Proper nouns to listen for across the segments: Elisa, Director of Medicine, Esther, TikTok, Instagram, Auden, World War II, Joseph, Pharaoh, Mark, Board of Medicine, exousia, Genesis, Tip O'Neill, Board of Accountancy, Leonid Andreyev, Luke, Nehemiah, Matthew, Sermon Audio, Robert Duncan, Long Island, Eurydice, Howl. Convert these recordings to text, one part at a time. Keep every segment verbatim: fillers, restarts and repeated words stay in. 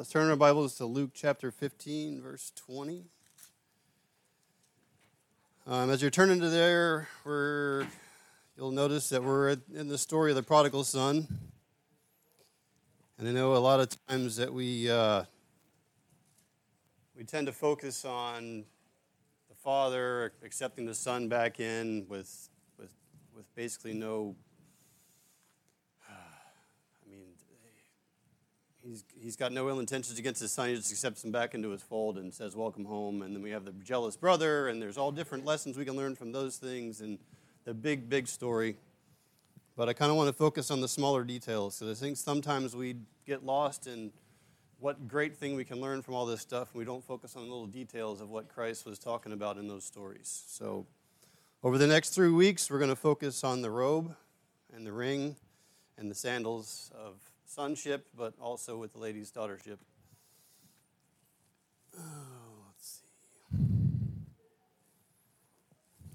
Let's turn our Bibles to Luke chapter fifteen, verse twenty. Um, as you're turning to there, we're, you'll notice that we're in the story of the prodigal son. And I know a lot of times that we uh, we tend to focus on the father accepting the son back in with with with basically no. He's, he's got no ill intentions against his son. He just accepts him back into his fold and says, welcome home. And then we have the jealous brother, and there's all different lessons we can learn from those things and the big, big story. But I kind of want to focus on the smaller details. So I think sometimes we get lost in what great thing we can learn from all this stuff, and we don't focus on the little details of what Christ was talking about in those stories. So over the next three weeks, we're going to focus on the robe and the ring and the sandals of sonship, but also with the lady's daughtership. Oh, let's see.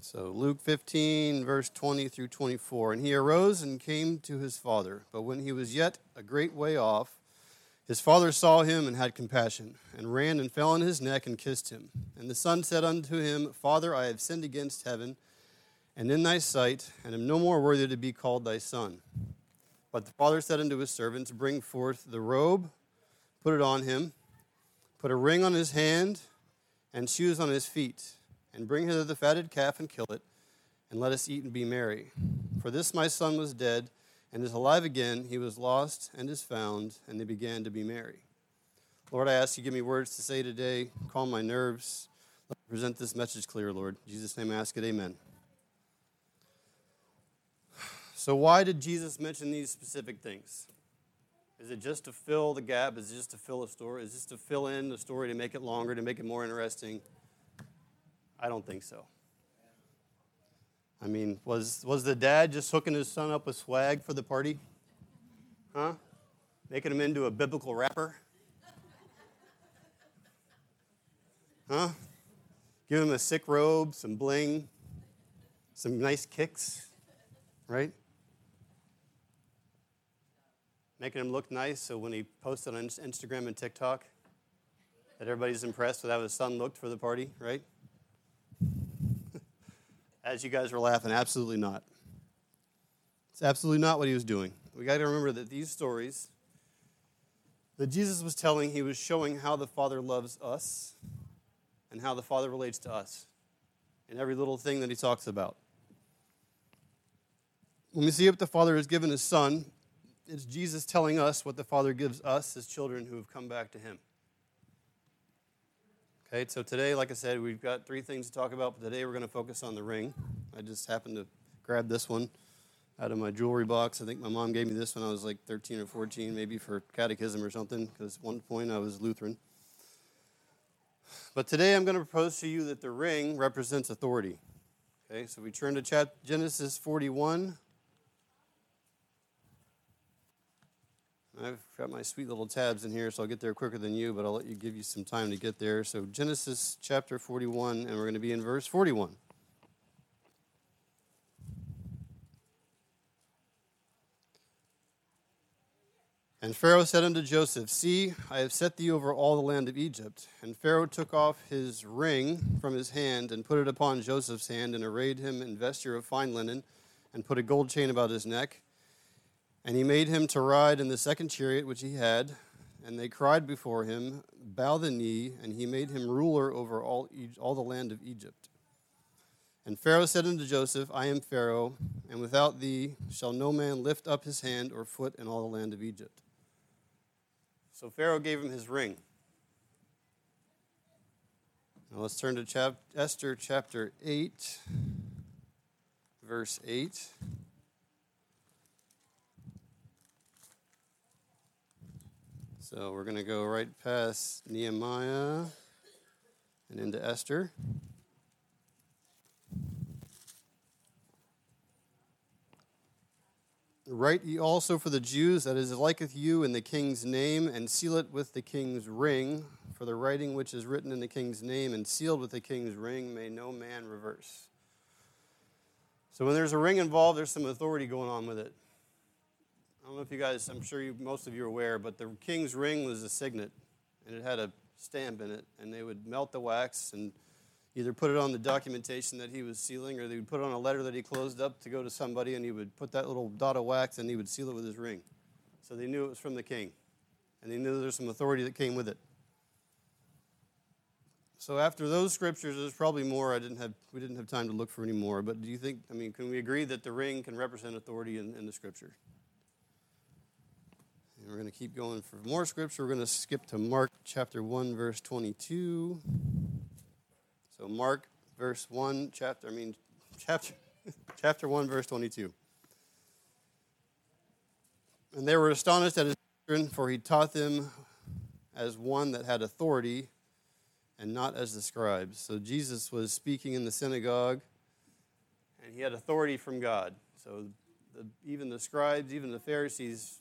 So Luke fifteen, verse twenty through twenty-four. And he arose and came to his father. But when he was yet a great way off, his father saw him and had compassion, and ran and fell on his neck and kissed him. And the son said unto him, Father, I have sinned against heaven and in thy sight, and am no more worthy to be called thy son. But the father said unto his servants, Bring forth the robe, put it on him, put a ring on his hand, and shoes on his feet, and bring hither the fatted calf, and kill it, and let us eat and be merry. For this my son was dead, and is alive again. He was lost, and is found, and they began to be merry. Lord, I ask you, give me words to say today. Calm my nerves. Let me present this message clear, Lord. In Jesus' name I ask it, amen. So why did Jesus mention these specific things? Is it just to fill the gap? Is it just to fill a story? Is it just to fill in the story to make it longer, to make it more interesting? I don't think so. I mean, was was the dad just hooking his son up with swag for the party? Huh? Making him into a biblical rapper? Huh? Give him a sick robe, some bling, some nice kicks, right? Making him look nice so when he posted on Instagram and TikTok that everybody's impressed with how his son looked for the party, right? As you guys were laughing, absolutely not. It's absolutely not what he was doing. We got to remember that these stories that Jesus was telling, he was showing how the Father loves us and how the Father relates to us in every little thing that he talks about. When we see what the Father has given his Son, it's Jesus telling us what the Father gives us as children who have come back to him. Okay, so today, like I said, we've got three things to talk about, but today we're going to focus on the ring. I just happened to grab this one out of my jewelry box. I think my mom gave me this when I was like thirteen or fourteen, maybe for catechism or something, because at one point I was Lutheran. But today I'm going to propose to you that the ring represents authority. Okay, so we turn to Genesis forty-one. I've got my sweet little tabs in here, so I'll get there quicker than you, but I'll let you give you some time to get there. So Genesis chapter forty-one, and we're going to be in verse forty-one. And Pharaoh said unto Joseph, See, I have set thee over all the land of Egypt. And Pharaoh took off his ring from his hand and put it upon Joseph's hand and arrayed him in vesture of fine linen and put a gold chain about his neck. And he made him to ride in the second chariot which he had, and they cried before him, Bow the knee, and he made him ruler over all e- all the land of Egypt. And Pharaoh said unto Joseph, I am Pharaoh, and without thee shall no man lift up his hand or foot in all the land of Egypt. So Pharaoh gave him his ring. Now let's turn to chap- Esther chapter eight, verse eight. So we're going to go right past Nehemiah and into Esther. Write ye also for the Jews that is liketh you in the king's name, and seal it with the king's ring. For the writing which is written in the king's name and sealed with the king's ring may no man reverse. So when there's a ring involved, there's some authority going on with it. I don't know if you guys, I'm sure you, most of you are aware, but the king's ring was a signet. and it had a stamp in it, and they would melt the wax and either put it on the documentation that he was sealing, or they would put it on a letter that he closed up to go to somebody, and he would put that little dot of wax, and he would seal it with his ring. So they knew it was from the king, and they knew there was some authority that came with it. So after those scriptures, there's probably more. I didn't have we didn't have time to look for any more. But do you think? I mean, can we agree that the ring can represent authority in, in the scripture? And we're going to keep going for more scripture. We're going to skip to Mark chapter one, verse twenty-two. So Mark verse one chapter. I mean chapter chapter one, verse twenty-two. And they were astonished at his doctrine, for he taught them as one that had authority, and not as the scribes. So Jesus was speaking in the synagogue, and he had authority from God. So the, even the scribes, even the Pharisees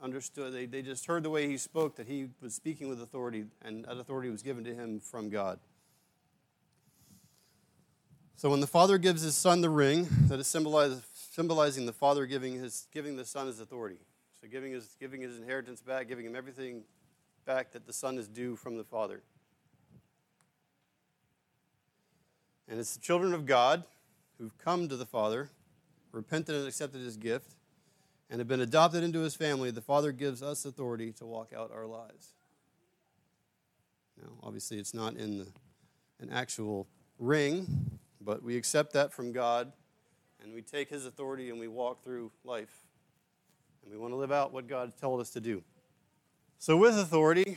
understood. They, they just heard the way he spoke, that he was speaking with authority, and that authority was given to him from God. So when the Father gives his Son the ring, that is symbolizing the Father giving his giving the Son his authority. So giving his giving his inheritance back, giving him everything back that the Son is due from the Father. And it's the children of God who've come to the Father, repented and accepted his gift, and have been adopted into his family. The Father gives us authority to walk out our lives. Now, obviously, it's not in the, an actual ring, but we accept that from God, and we take his authority and we walk through life. And we want to live out what God told us to do. So with authority,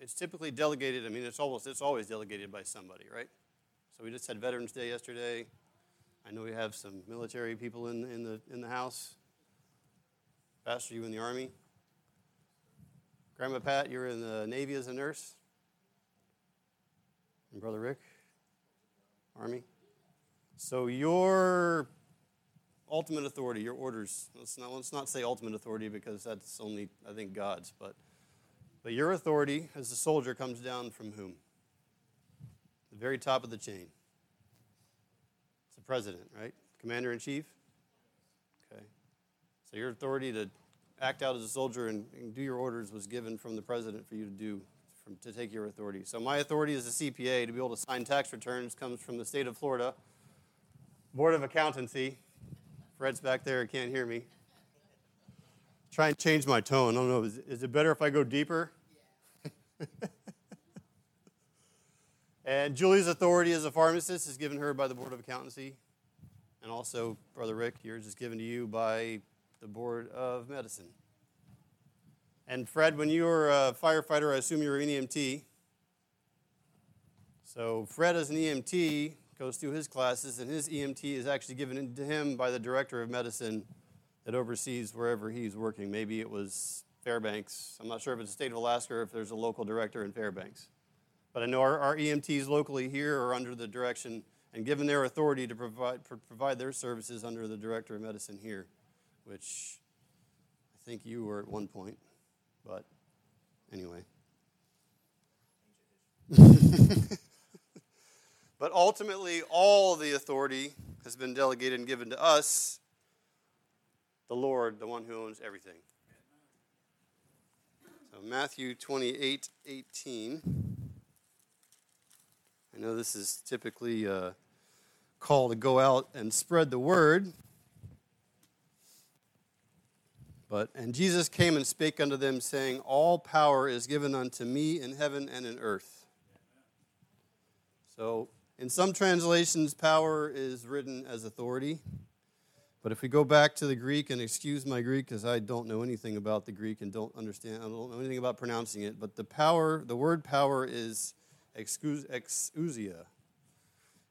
it's typically delegated. I mean, it's almost it's always delegated by somebody, right? So we just had Veterans Day yesterday. I know we have some military people in, in the in the house. Pastor, you in the Army. Grandma Pat, you're in the Navy as a nurse. And Brother Rick, Army. So your ultimate authority, your orders. Let's not let's not say ultimate authority, because that's only, I think, God's. But but your authority as a soldier comes down from whom? The very top of the chain. It's the president, right? Commander-in-chief? Okay. So your authority to act out as a soldier and, and do your orders was given from the president for you to do, from, to take your authority. So my authority as a C P A to be able to sign tax returns comes from the state of Florida, Board of Accountancy. Fred's back there, can't hear me. Try and change my tone. I don't know, is, is it better if I go deeper? Yeah. And Julie's authority as a pharmacist is given her by the Board of Accountancy. And also, Brother Rick, yours is given to you by the Board of Medicine. And Fred, when you were a firefighter, I assume you were an E M T. So Fred, as an E M T, goes through his classes, and his E M T is actually given to him by the Director of Medicine that oversees wherever he's working. Maybe it was Fairbanks. I'm not sure if it's the state of Alaska or if there's a local director in Fairbanks. But I know our, our E M Ts locally here are under the direction and given their authority to provide pro- provide their services under the Director of Medicine here, which I think you were at one point, but anyway. But ultimately, all the authority has been delegated and given to us, the Lord, the one who owns everything. So Matthew twenty-eight, eighteen. I know this is typically a call to go out and spread the word. But, and Jesus came and spake unto them, saying, all power is given unto me in heaven and in earth. So, in some translations, power is written as authority. But if we go back to the Greek, and excuse my Greek, because I don't know anything about the Greek and don't understand, I don't know anything about pronouncing it. But the power, the word power is exousia.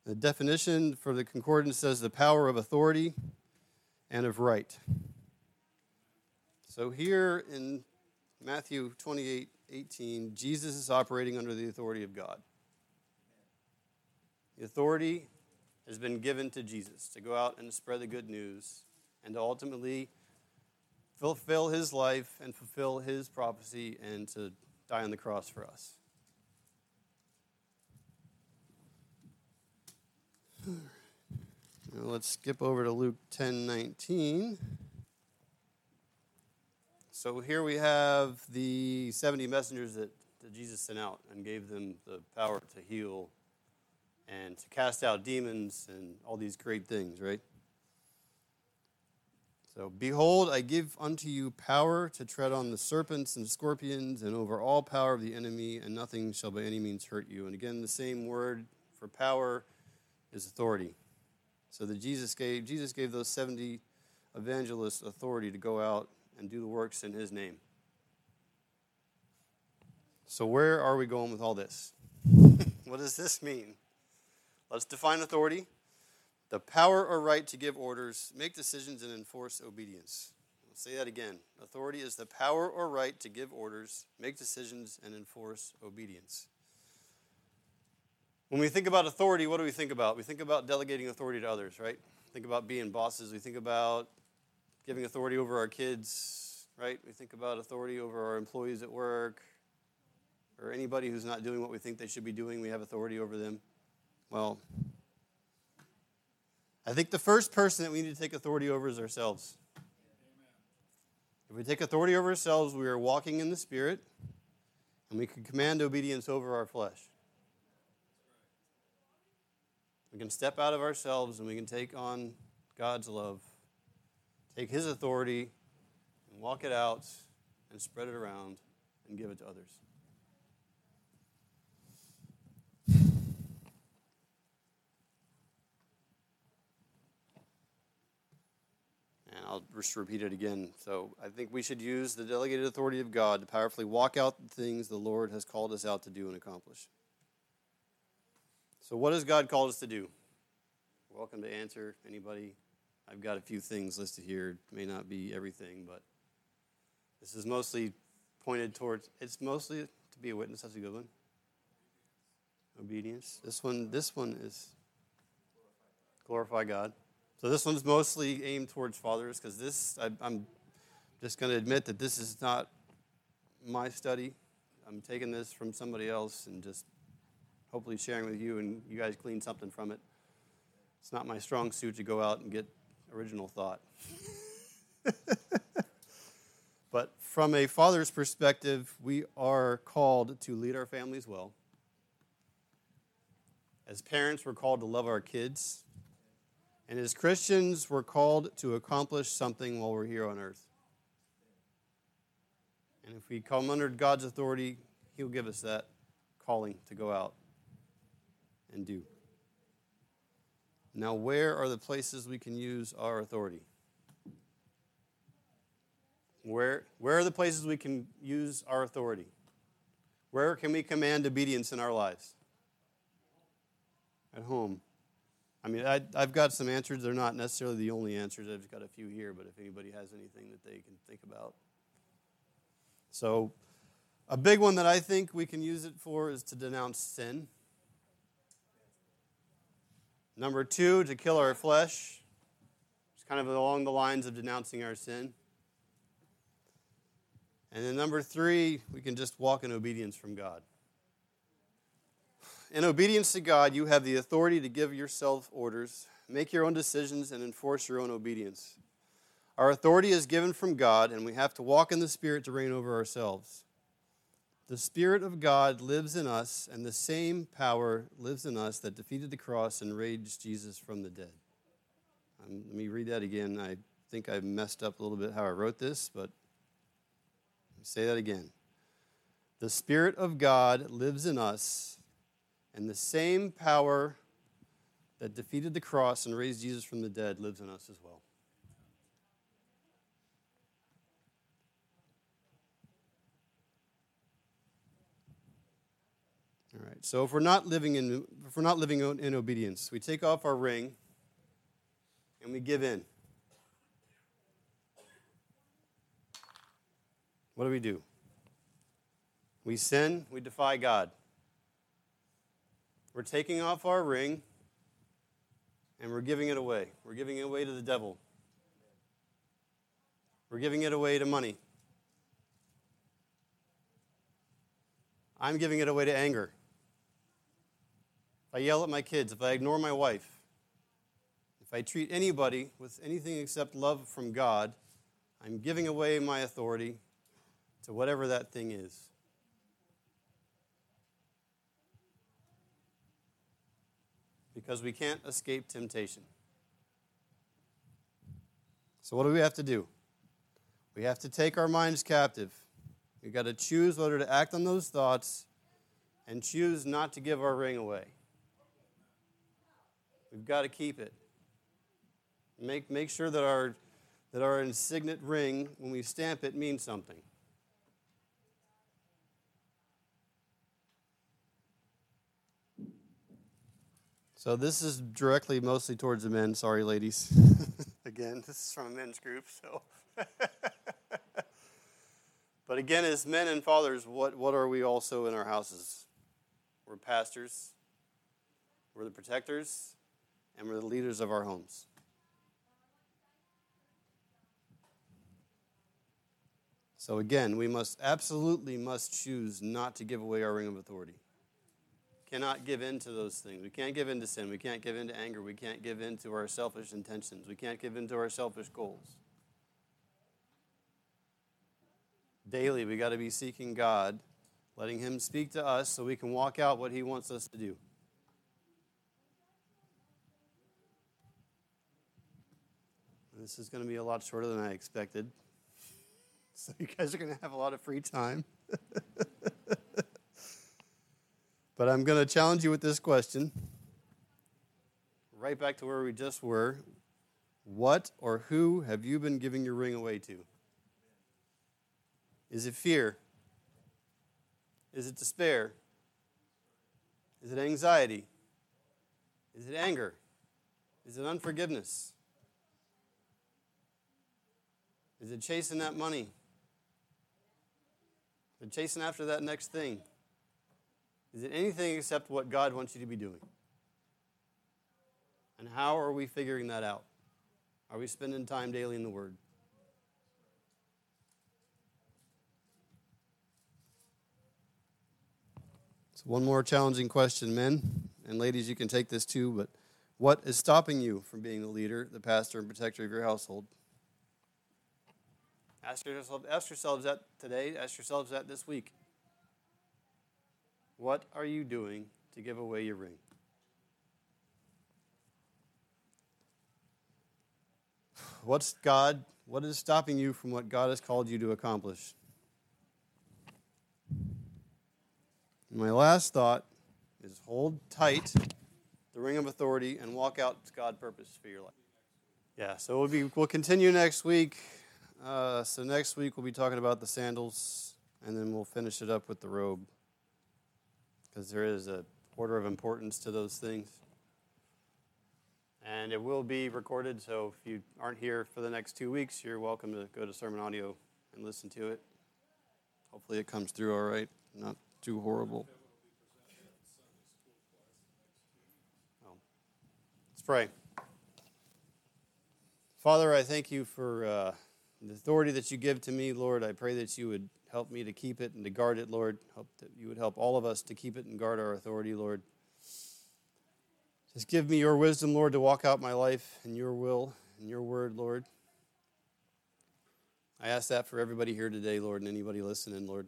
The definition for the concordance says the power of authority and of right. So here in Matthew twenty-eight, eighteen, Jesus is operating under the authority of God. The authority has been given to Jesus to go out and spread the good news and to ultimately fulfill his life and fulfill his prophecy and to die on the cross for us. Now let's skip over to Luke ten nineteen. So here we have the seventy messengers that, that Jesus sent out and gave them the power to heal and to cast out demons and all these great things, right? So, behold, I give unto you power to tread on the serpents and scorpions and over all power of the enemy, and nothing shall by any means hurt you. And again, the same word for power is authority. So that Jesus gave Jesus gave those seventy evangelists authority to go out and do the works in his name. So where are we going with all this? What does this mean? Let's define authority. The power or right to give orders, make decisions, and enforce obedience. I'll say that again. Authority is the power or right to give orders, make decisions, and enforce obedience. When we think about authority, what do we think about? We think about delegating authority to others, right? Think about being bosses. We think about giving authority over our kids, right? We think about authority over our employees at work, or anybody who's not doing what we think they should be doing. We have authority over them. Well, I think the first person that we need to take authority over is ourselves. If we take authority over ourselves, we are walking in the Spirit, and we can command obedience over our flesh. We can step out of ourselves, and we can take on God's love, take his authority, and walk it out, and spread it around, and give it to others. I'll just repeat it again. So I think we should use the delegated authority of God to powerfully walk out the things the Lord has called us out to do and accomplish. So what has God called us to do? Welcome to answer, anybody. I've got a few things listed here. It may not be everything, but this is mostly pointed towards, it's mostly to be a witness. That's a good one. Obedience. This one, this one is glorify God. So this one's mostly aimed towards fathers, because this, I, I'm just going to admit that this is not my study. I'm taking this from somebody else and just hopefully sharing with you, and you guys glean something from it. It's not my strong suit to go out and get original thought. But from a father's perspective, we are called to lead our families well. As parents, we're called to love our kids. And as Christians, we're called to accomplish something while we're here on earth. And if we come under God's authority, he'll give us that calling to go out and do. Now, where are the places we can use our authority? Where, where are the places we can use our authority? Where can we command obedience in our lives? At home. I mean, I, I've got some answers. They're not necessarily the only answers. I've got a few here, but if anybody has anything that they can think about. So a big one that I think we can use it for is to denounce sin. Number two, to kill our flesh. It's kind of along the lines of denouncing our sin. And then number three, we can just walk in obedience from God. In obedience to God, you have the authority to give yourself orders, make your own decisions, and enforce your own obedience. Our authority is given from God, and we have to walk in the Spirit to reign over ourselves. The Spirit of God lives in us, and the same power lives in us that defeated the cross and raised Jesus from the dead. Um, let me read that again. I think I messed up a little bit how I wrote this, but let me say that again. The Spirit of God lives in us, and the same power that defeated the cross and raised Jesus from the dead lives in us as well. All right. So if we're not living in if we're not living in obedience, we take off our ring and we give in. What do we do? We sin, we defy God. We're taking off our ring, and we're giving it away. We're giving it away to the devil. We're giving it away to money. I'm giving it away to anger. If I yell at my kids, if I ignore my wife, if I treat anybody with anything except love from God, I'm giving away my authority to whatever that thing is. because we can't escape temptation. So what do we have to do? We have to take our minds captive. We've got to choose whether to act on those thoughts and choose not to give our ring away. We've got to keep it. Make make sure that our that our insignet ring, when we stamp it, means something. So this is directly mostly towards the men. Sorry, ladies. Again, this is from a men's group, so. But again, as men and fathers, what, what are we also in our houses? We're pastors, we're the protectors, and we're the leaders of our homes. So again, we must absolutely must choose not to give away our ring of authority. Cannot give in to those things. We can't give in to sin. We can't give in to anger. We can't give in to our selfish intentions. We can't give in to our selfish goals. Daily, we got to be seeking God, letting Him speak to us so we can walk out what He wants us to do. This is going to be a lot shorter than I expected. So you guys are going to have a lot of free time. But I'm going to challenge you with this question. Right back to where we just were. What or who have you been giving your ring away to? Is it fear? Is it despair? Is it anxiety? Is it anger? Is it unforgiveness? Is it chasing that money? Is it chasing after that next thing? Is it anything except what God wants you to be doing? And how are we figuring that out? Are we spending time daily in the Word? One more challenging question, men, and ladies, you can take this too, but what is stopping you from being the leader, the pastor, and protector of your household? Ask yourself, ask yourselves that today. Ask yourselves that this week. What are you doing to give away your ring? What's God, what is stopping you from what God has called you to accomplish? My last thought is hold tight the ring of authority and walk out God's purpose for your life. Yeah, so we'll, be, we'll continue next week. Uh, so next week we'll be talking about the sandals, and then we'll finish it up with the robe, because there is an order of importance to those things. And it will be recorded, so if you aren't here for the next two weeks, you're welcome to go to Sermon Audio and listen to it. Hopefully it comes through all right, not too horrible. Oh. Let's pray. Father, I thank you for uh, the authority that you give to me, Lord. I pray that you would help me to keep it and to guard it, Lord. Hope that you would help all of us to keep it and guard our authority, Lord. Just give me your wisdom, Lord, to walk out my life in your will and your word, Lord. I ask that for everybody here today, Lord, and anybody listening, Lord.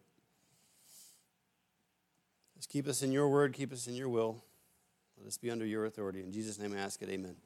Just keep us in your word, keep us in your will. Let us be under your authority. In Jesus' name I ask it, amen.